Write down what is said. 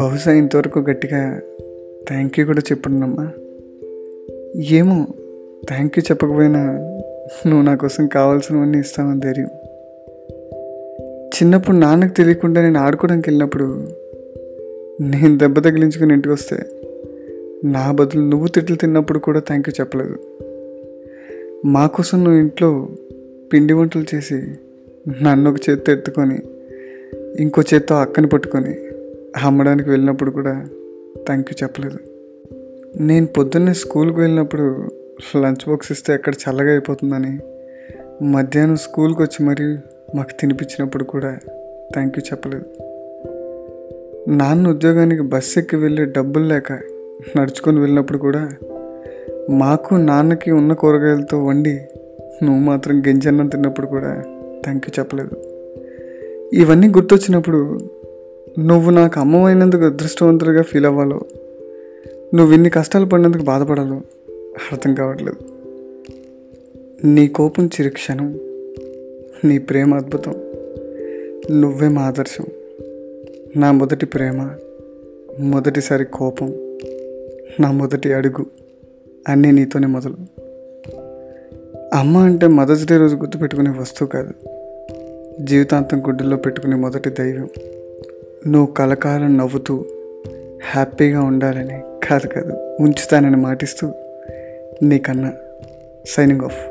బహుశా ఇంతవరకు గట్టిగా థ్యాంక్ యూ కూడా చెప్పండమ్మా. ఏమో థ్యాంక్ యూ చెప్పకపోయినా నువ్వు నా కోసం కావాల్సినవన్నీ ఇస్తామని ధైర్యం. చిన్నప్పుడు నాన్నకు తెలియకుండా నేను ఆడుకోవడానికి వెళ్ళినప్పుడు నేను దెబ్బ తగిలించుకుని ఇంటికి వస్తే నా బదులు నువ్వు తిట్లు తిన్నప్పుడు కూడా థ్యాంక్ యూ చెప్పలేదు. మా కోసం నువ్వు ఇంట్లో పిండి వంటలు చేసి నన్ను ఒక చేత్తో ఎత్తుకొని ఇంకో చేత్తో అక్కని పట్టుకొని అమ్మడానికి వెళ్ళినప్పుడు కూడా థ్యాంక్ యూ చెప్పలేదు. నేను పొద్దున్నే స్కూల్కి వెళ్ళినప్పుడు లంచ్ బాక్స్ ఇస్తే అక్కడ చల్లగా అయిపోతుందని మధ్యాహ్నం స్కూల్కి వచ్చి మరీ మాకు తినిపించినప్పుడు కూడా థ్యాంక్ యూ చెప్పలేదు. నాన్న ఉద్యోగానికి బస్సు ఎక్కి వెళ్ళి డబ్బులు లేక నడుచుకొని వెళ్ళినప్పుడు కూడా మాకు నాన్నకి ఉన్న కూరగాయలతో వండి నువ్వు మాత్రం గింజన్నం తిన్నప్పుడు కూడా థ్యాంక్ యూ చెప్పలేదు. ఇవన్నీ గుర్తొచ్చినప్పుడు నువ్వు నాకు అమ్మమైనందుకు అదృష్టవంతులుగా ఫీల్ అవ్వాలో, నువ్వు ఇన్ని కష్టాలు పడినందుకు బాధపడాలో అర్థం కావట్లేదు. నీ కోపం చిరుక్షణం, నీ ప్రేమ అద్భుతం, నువ్వే మా ఆదర్శం. నా మొదటి ప్రేమ, మొదటిసారి కోపం, నా మొదటి అడుగు అన్నీ నీతోనే మొదలు. అమ్మ అంటే మదర్స్ డే రోజు గుర్తుపెట్టుకునే వస్తువు కాదు, జీవితాంతం గుడ్డల్లో పెట్టుకునే మొదటి దైవం. నువ్వు కలకాలం నవ్వుతూ హ్యాపీగా ఉండాలని, కాదు కాదు ఉంచుతానని మాటిస్తూ నీ కన్నా, సైనింగ్ ఆఫ్.